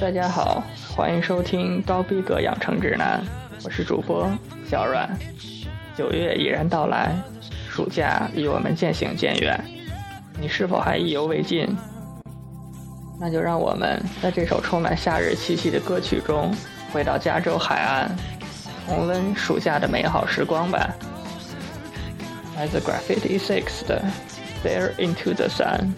大家好，欢迎收听高逼格养成指南，我是主播小阮。9月已然到来，暑假离我们渐行渐远，你是否还意犹未尽？那就让我们在这首充满夏日气息的歌曲中，回到加州海岸，重温暑假的美好时光吧。来自 Graffiti Six 的 Stare into the Sun。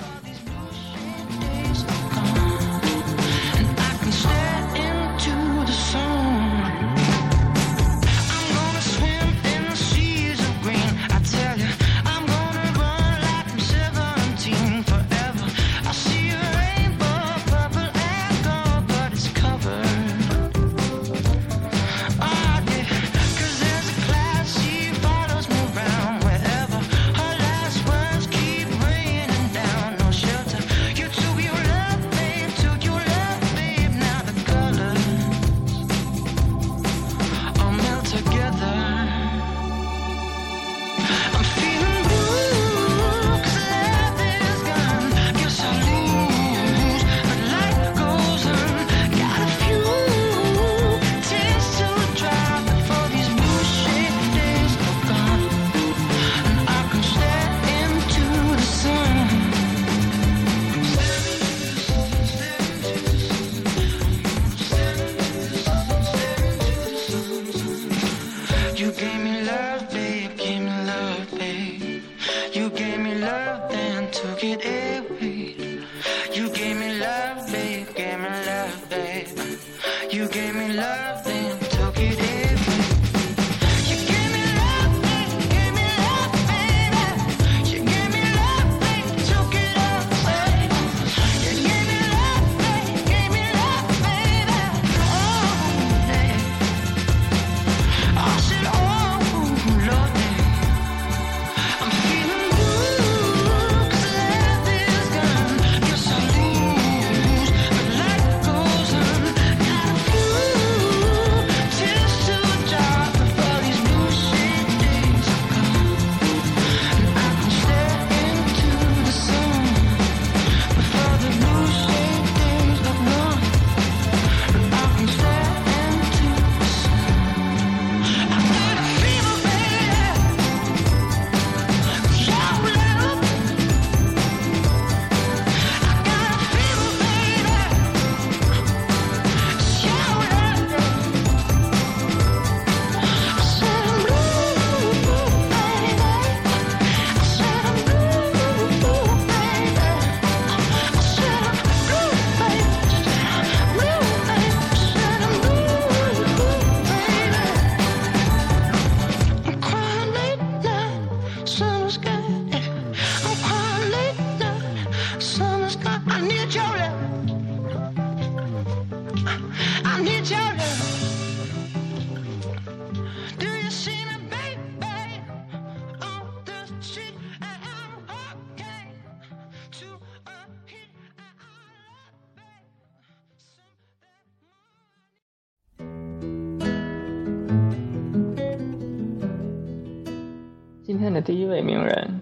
今天的第一位名人，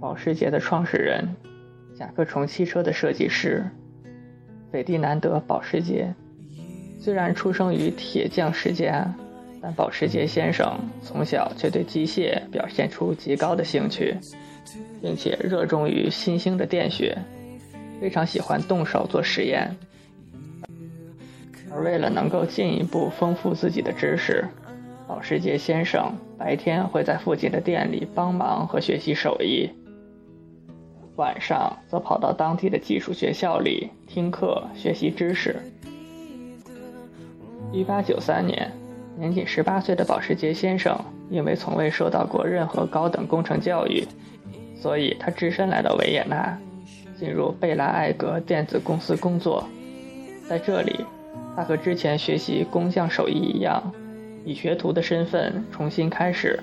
保时捷的创始人，甲壳虫汽车的设计师，斐迪南德·保时捷。虽然出生于铁匠世家，但保时捷先生从小却对机械表现出极高的兴趣，并且热衷于新兴的电学，非常喜欢动手做实验。而为了能够进一步丰富自己的知识，保时捷先生白天会在附近的店里帮忙和学习手艺，晚上则跑到当地的技术学校里听课学习知识。1893年，年仅18岁的保时捷先生因为从未受到过任何高等工程教育，所以他只身来到维也纳，进入贝拉艾格电子公司工作。在这里，他和之前学习工匠手艺一样，以学徒的身份重新开始，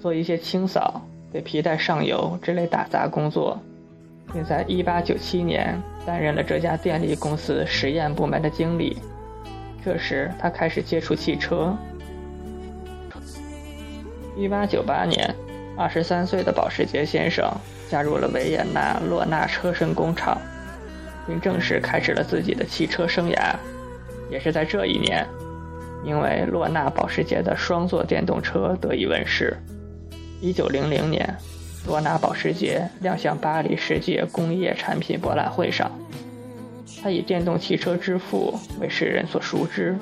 做一些清扫被皮带上油之类打杂工作，并在1897年担任了这家电力公司实验部门的经理。这时他开始接触汽车。1898年23岁的保时捷先生加入了维也纳洛纳车身工厂，并正式开始了自己的汽车生涯。也是在这一年，因为洛纳保时捷的双座电动车得以问世。1900年，洛纳保时捷亮相巴黎世界工业产品博览会上，他以电动汽车之父为世人所熟知。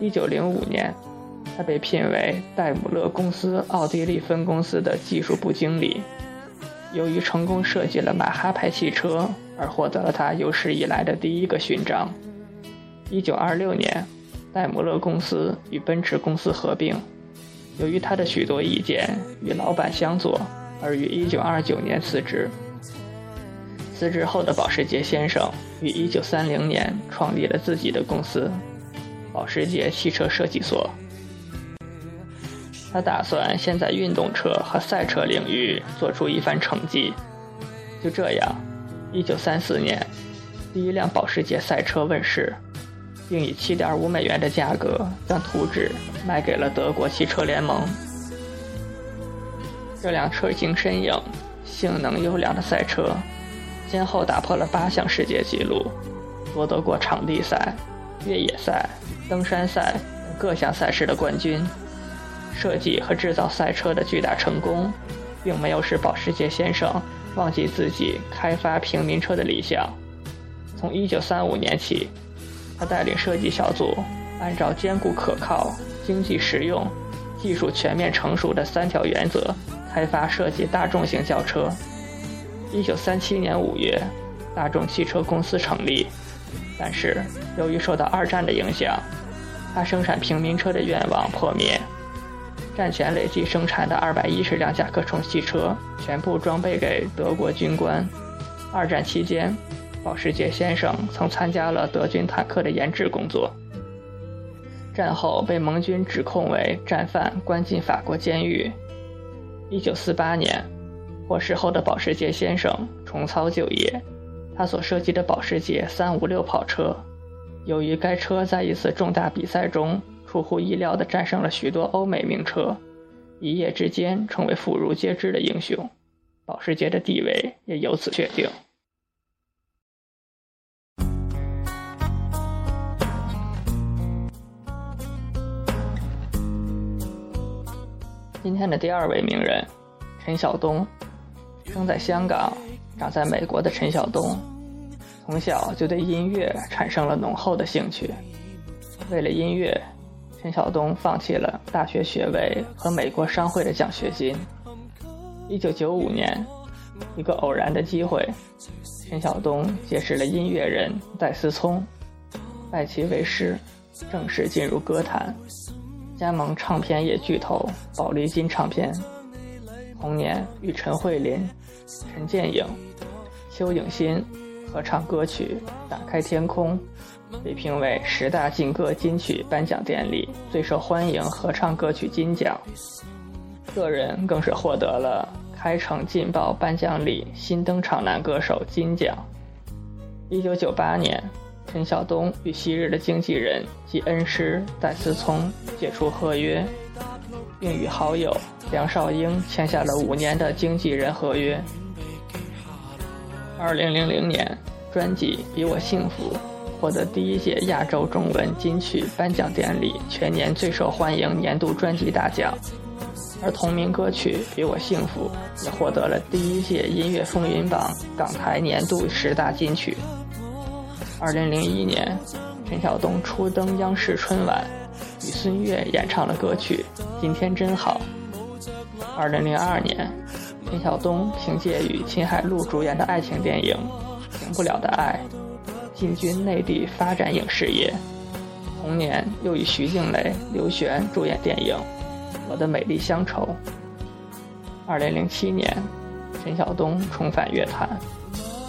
1905年，他被聘为戴姆勒公司奥地利分公司的技术部经理，由于成功设计了马哈牌汽车而获得了他有史以来的第一个勋章。1926年，戴姆勒公司与奔驰公司合并，由于他的许多意见与老板相左，而于1929年辞职。辞职后的保时捷先生于1930年创立了自己的公司保时捷汽车设计所。他打算先在运动车和赛车领域做出一番成绩。就这样，1934年第一辆保时捷赛车问世，并以 7.5 美元的价格将图纸卖给了德国汽车联盟。这辆车型新颖、性能优良的赛车先后打破了8项世界纪录，夺得过场地赛、越野赛、登山赛等各项赛事的冠军。设计和制造赛车的巨大成功，并没有使保时捷先生忘记自己开发平民车的理想。从1935年起，他带领设计小组按照坚固可靠、经济实用、技术全面成熟的3条原则开发设计大众型轿车。1937年5月，大众汽车公司成立，但是由于受到2战的影响，他生产平民车的愿望破灭。战前累计生产的210辆甲壳虫汽车全部装备给德国军官。二战期间，保时捷先生曾参加了德军坦克的研制工作，战后被盟军指控为战犯，关进法国监狱。1948年获释后的保时捷先生重操旧业，他所设计的保时捷356跑车，由于该车在一次重大比赛中出乎意料地战胜了许多欧美名车，一夜之间成为妇孺皆知的英雄，保时捷的地位也由此确定。今天的第2位名人，陈晓东。生在香港，长在美国的陈晓东，从小就对音乐产生了浓厚的兴趣。为了音乐，陈晓东放弃了大学学位和美国商会的奖学金。1995年，一个偶然的机会，陈晓东结识了音乐人戴思聪，拜其为师，正式进入歌坛，加盟唱片业巨头宝丽金唱片。同年与陈慧琳、陈建颖、邱影新合唱歌曲《打开天空》，被评为10大劲歌金曲颁奖典礼最受欢迎合唱歌曲金奖，个人更是获得了开城劲爆颁奖礼新登场男歌手金奖。1998年，陈晓东与昔日的经纪人及恩师戴思聪解除合约，并与好友梁少英签下了5年的经纪人合约。2000年，专辑《比我幸福》获得第1届亚洲中文金曲颁奖典礼全年最受欢迎年度专辑大奖，而同名歌曲《比我幸福》也获得了第1届音乐风云榜港台年度10大金曲。2001年，陈晓东初登央视春晚，与孙悦演唱了歌曲《今天真好》。2002年，陈晓东凭借与秦海璐主演的爱情电影《停不了的爱》进军内地发展影视业，同年又与徐静蕾、刘璇主演电影《我的美丽乡愁》。2007年，陈晓东重返乐坛，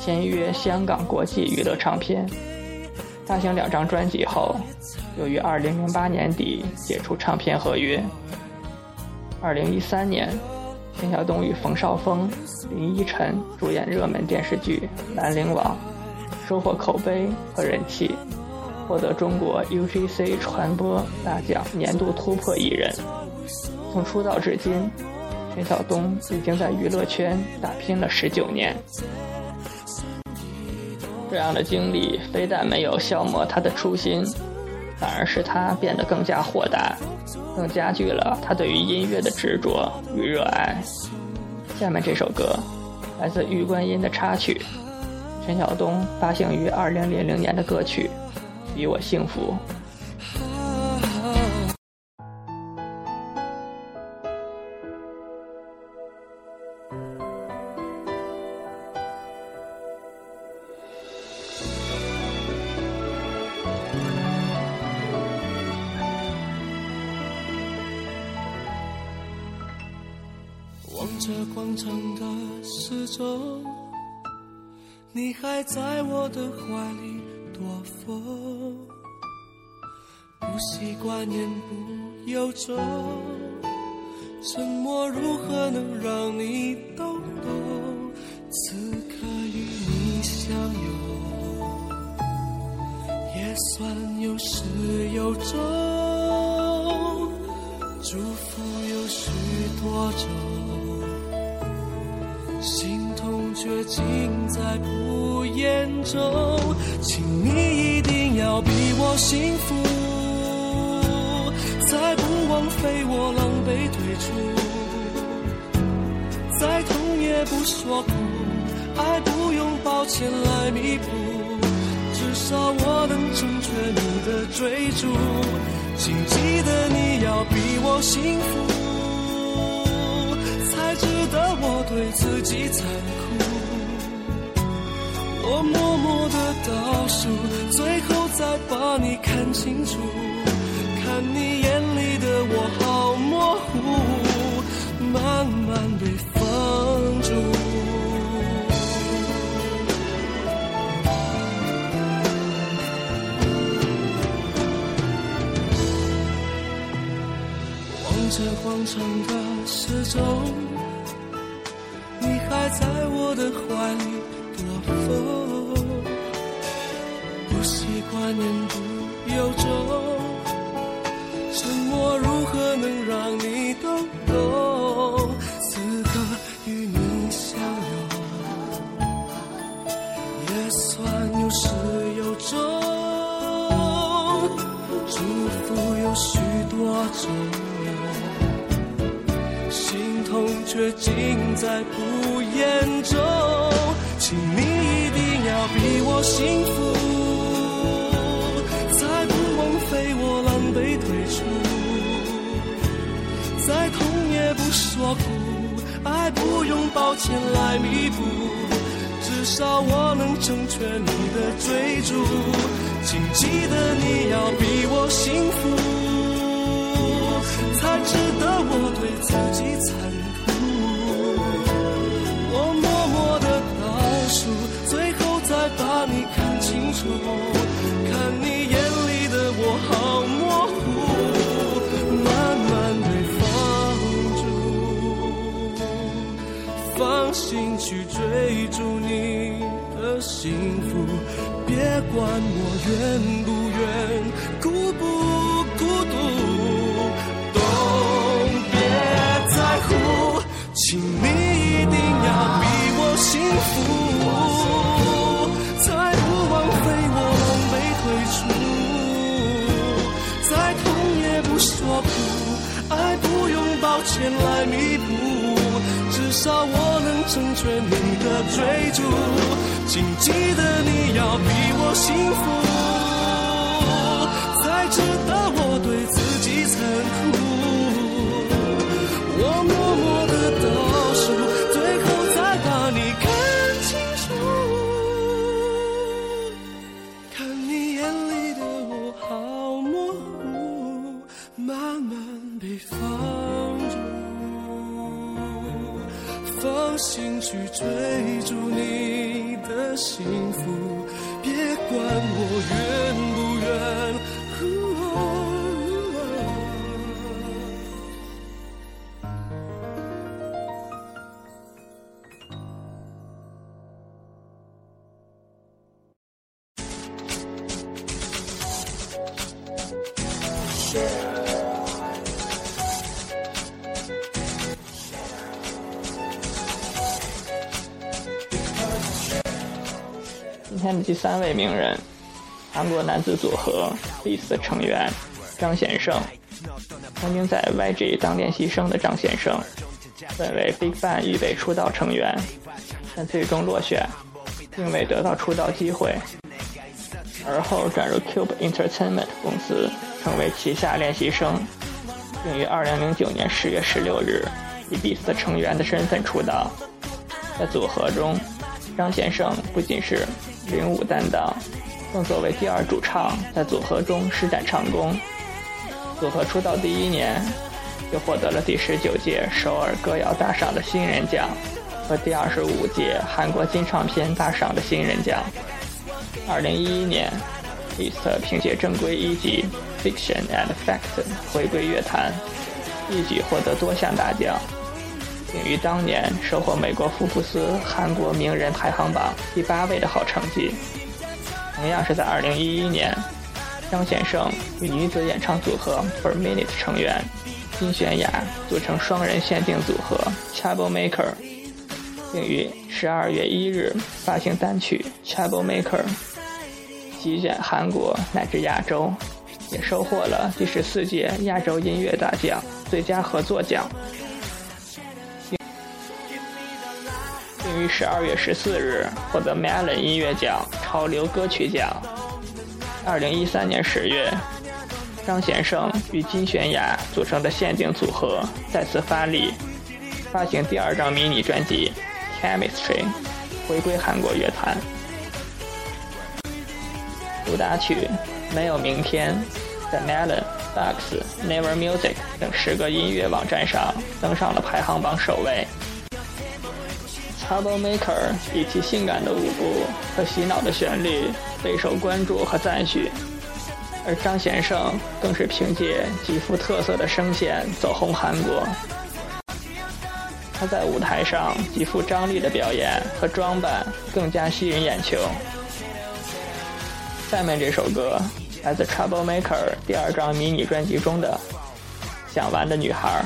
签约香港国际娱乐唱片，发行2张专辑后，又于2008年底解除唱片合约。2013年，陈晓东与冯绍峰、林依晨主演热门电视剧《兰陵王》，收获口碑和人气，获得中国 UGC 传播大奖年度突破艺人。从出道至今，陈晓东已经在娱乐圈打拼了19年，这样的经历非但没有消磨他的初心，反而使他变得更加豁达，更加剧了他对于音乐的执着与热爱。下面这首歌来自《玉观音》的插曲，陈晓东发行于2000年的歌曲《比我幸福》。广场的时钟，你还在我的怀里躲风，不习惯言不由衷，沉默如何能让你懂懂，此刻与你相拥也算有始有终，祝福有许多种，心痛却尽在不言中，请你一定要比我幸福，再不枉费我狼狈退出，再痛也不说苦，爱不用抱歉来弥补，至少我能成全你的追逐，请记得你要比我幸福，才值得我对自己残酷，我默默的倒数，最后再把你看清楚，看你眼里的我好模糊，慢慢被放逐。这广场的时钟，你还在我的怀里躲风，不习惯言不由衷，沉默如何能让你懂懂，此刻与你相拥也算有始有终，祝福有许多种，却尽在不言中，请你一定要比我幸福，再不枉费我狼狈退出，再痛也不说苦，爱不用抱歉来弥补，至少我能成全你的追逐，请记得你要比我幸福，才值得我对自己残酷，最后再把你看清楚，看你眼里的我好模糊，慢慢被放逐，放心去追逐你的幸福，别管我愿不愿孤不孤独，都别在乎，请你一定要比我幸福，爱不用抱歉来弥补，至少我能成全你的追逐，请记得你要比我幸福，才值得我对自己残酷，我默默的倒数，最后再把你看清楚，看你眼里的我好模糊，慢慢被放逐，放心去追逐你的幸福，别管我愿不愿，哦哦哦。今天的第三位名人，韩国男子组合 Beast 的成员张贤胜。曾经在 YG 当练习生的张贤胜，本为 BigBang 预备出道成员，但最终落选，并未得到出道机会。而后转入 Cube Entertainment 公司，成为旗下练习生，并于2009年10月16日以 Beast 成员的身份出道。在组合中，张贤胜不仅是领舞担当，更作为第二主唱在组合中施展唱功。组合出道第一年就获得了第19届首尔歌谣大赏的新人奖和第25届韩国金唱片大赏的新人奖。2011年 Beast 凭借正规1集 Fiction and Fact 回归乐坛，一举获得多项大奖，并于当年收获美国福布斯韩国名人排行榜第8位的好成绩。同样是在2011年，张贤胜与女子演唱组合 For Minute 成员金泫雅组成双人限定组合 Trouble Maker， 并于12月1日发行单曲 Trouble Maker， 席卷韩国乃至亚洲，也收获了第14届亚洲音乐大奖最佳合作奖，并于12月14日获得 Melon 音乐奖潮流歌曲奖。2013年10月，张贤胜与金泫雅组成的限定组合再次发力，发行第2张迷你专辑 Chemistry， 回归韩国乐坛。主打曲没有明天在 Melon、Bugs、Never Music 等10个音乐网站上登上了排行榜首位。Trouble Maker 以其性感的舞步和洗脑的旋律备受关注和赞许，而张贤胜更是凭借极富特色的声线走红韩国。他在舞台上极富张力的表演和装扮更加吸引眼球。下面这首歌来自 Trouble Maker 第2张迷你专辑中的《想玩的女孩》。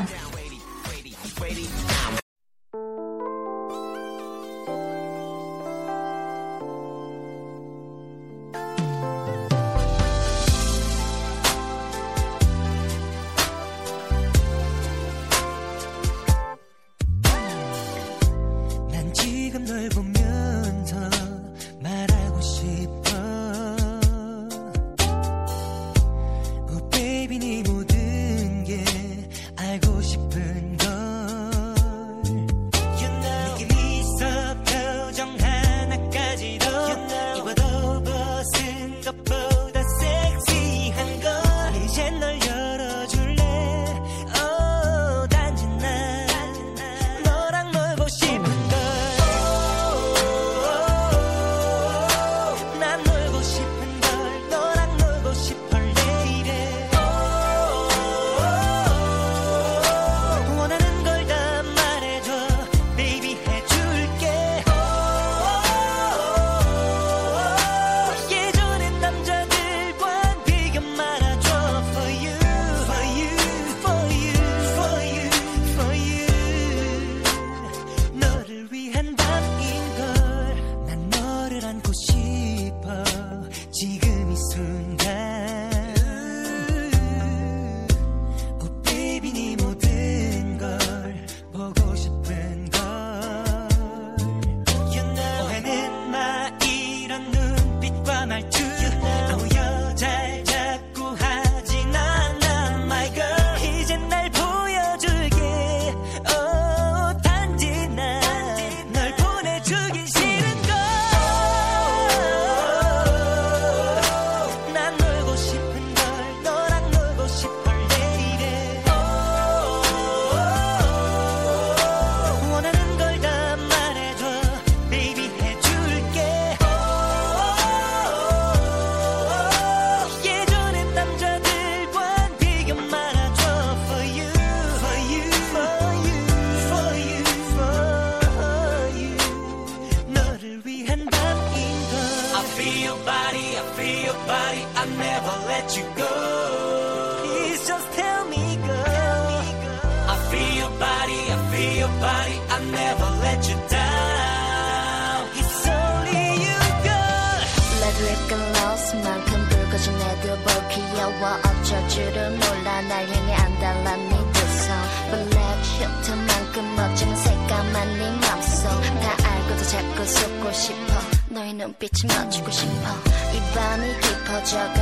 줄은 몰라 날 향해 안달난 네 두손 블랙슈트만큼 멋진 색감한 네 맘속 다 알고도 자꾸 속고 싶어 너의 눈빛이 멈추고 싶어 입안이 깊어져가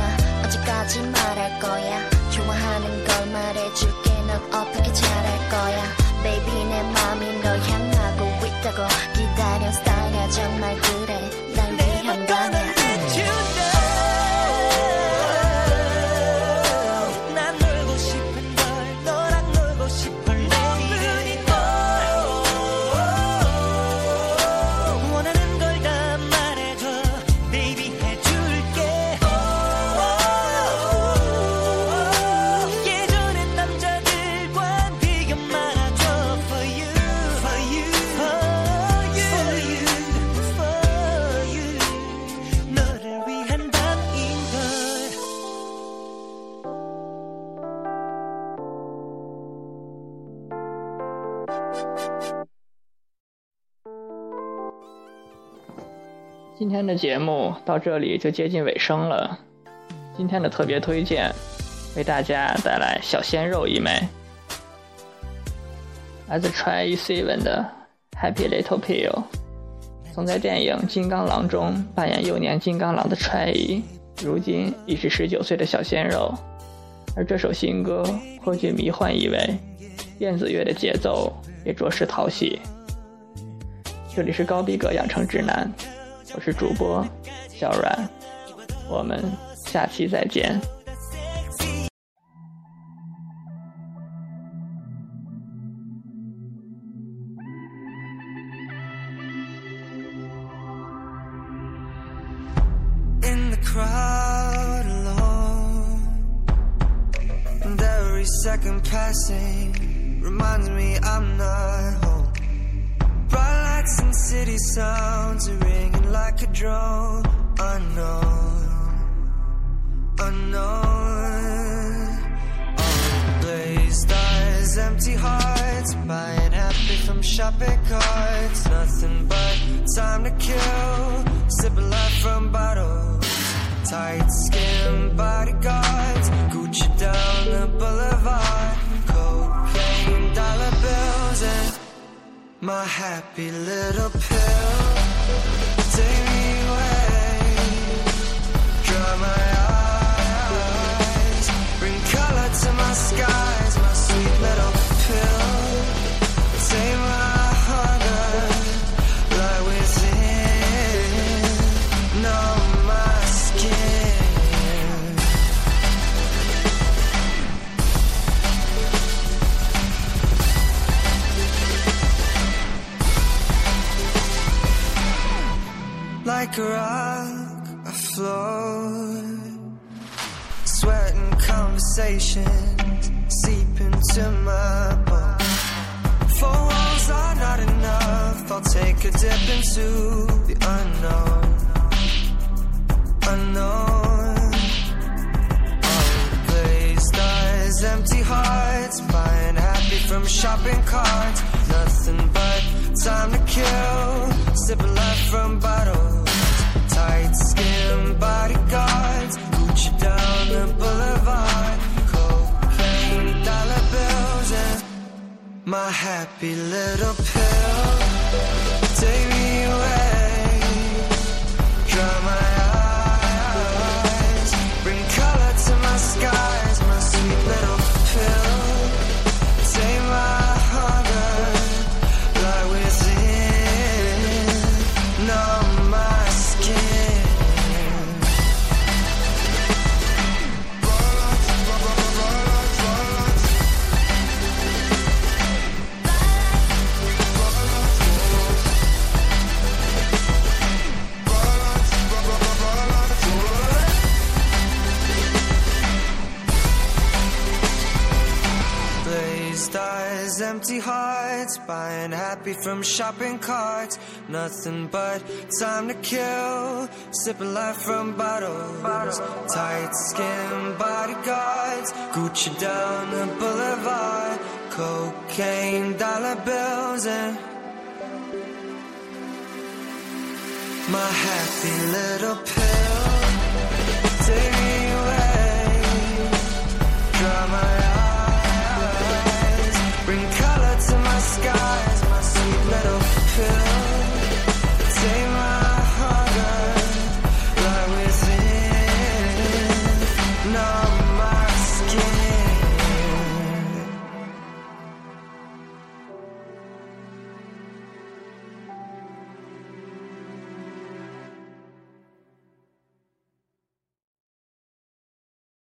언제까지 말할 거야 좋아하는 걸 말해줄게 넌 어떻게 잘할 거야 Baby 내 맘이 널 향하고 있다고 기다려 스타일이야 정말 그래 날 위한 거야今天的节目到这里就接近尾声了。今天的特别推荐为大家带来小鲜肉一枚，来自 TRY7 的 Happy Little Pill。 曾在电影《金刚狼》中扮演幼年金刚狼的 TRY7 如今已是19岁的小鲜肉，而这首新歌颇具迷幻意味，电子乐的节奏也着实讨喜。这里是高逼格养成指南，我是主播小阮，我们下期再见。City sounds are ringing like a drone. Unknown. Unblazed stars, empty hearts, buying happy from shopping carts. Nothing but time to kill, sipping life from bottles. Tight skin bodyguards, Gucci down the boulevard. Cocaine dollar bills and.My happy little pill, take me away, dry my eyes, bring color to my skies, my sweet little pill, take my hunger, lie within, numb my skin, Like a rock, I float, sweating conversations, seep into my bones. Four walls are not enough, I'll take a dip into the unknown. Unblazed eyes, empty hearts, buying happy from shopping carts, nothing but time to kill, sipping life from bottles, tight skin bodyguards, Gucci down the boulevard, cocaine dollar bills and my happy little pill, take me away, dry my eyes, bring color to my skies, my sweet little pill, take my hunger.Empty hearts, buying happy from shopping carts. Nothing but time to kill, sipping life from bottles. Tight skin bodyguards, Gucci down the boulevard, cocaine dollar bills and my happy little pill.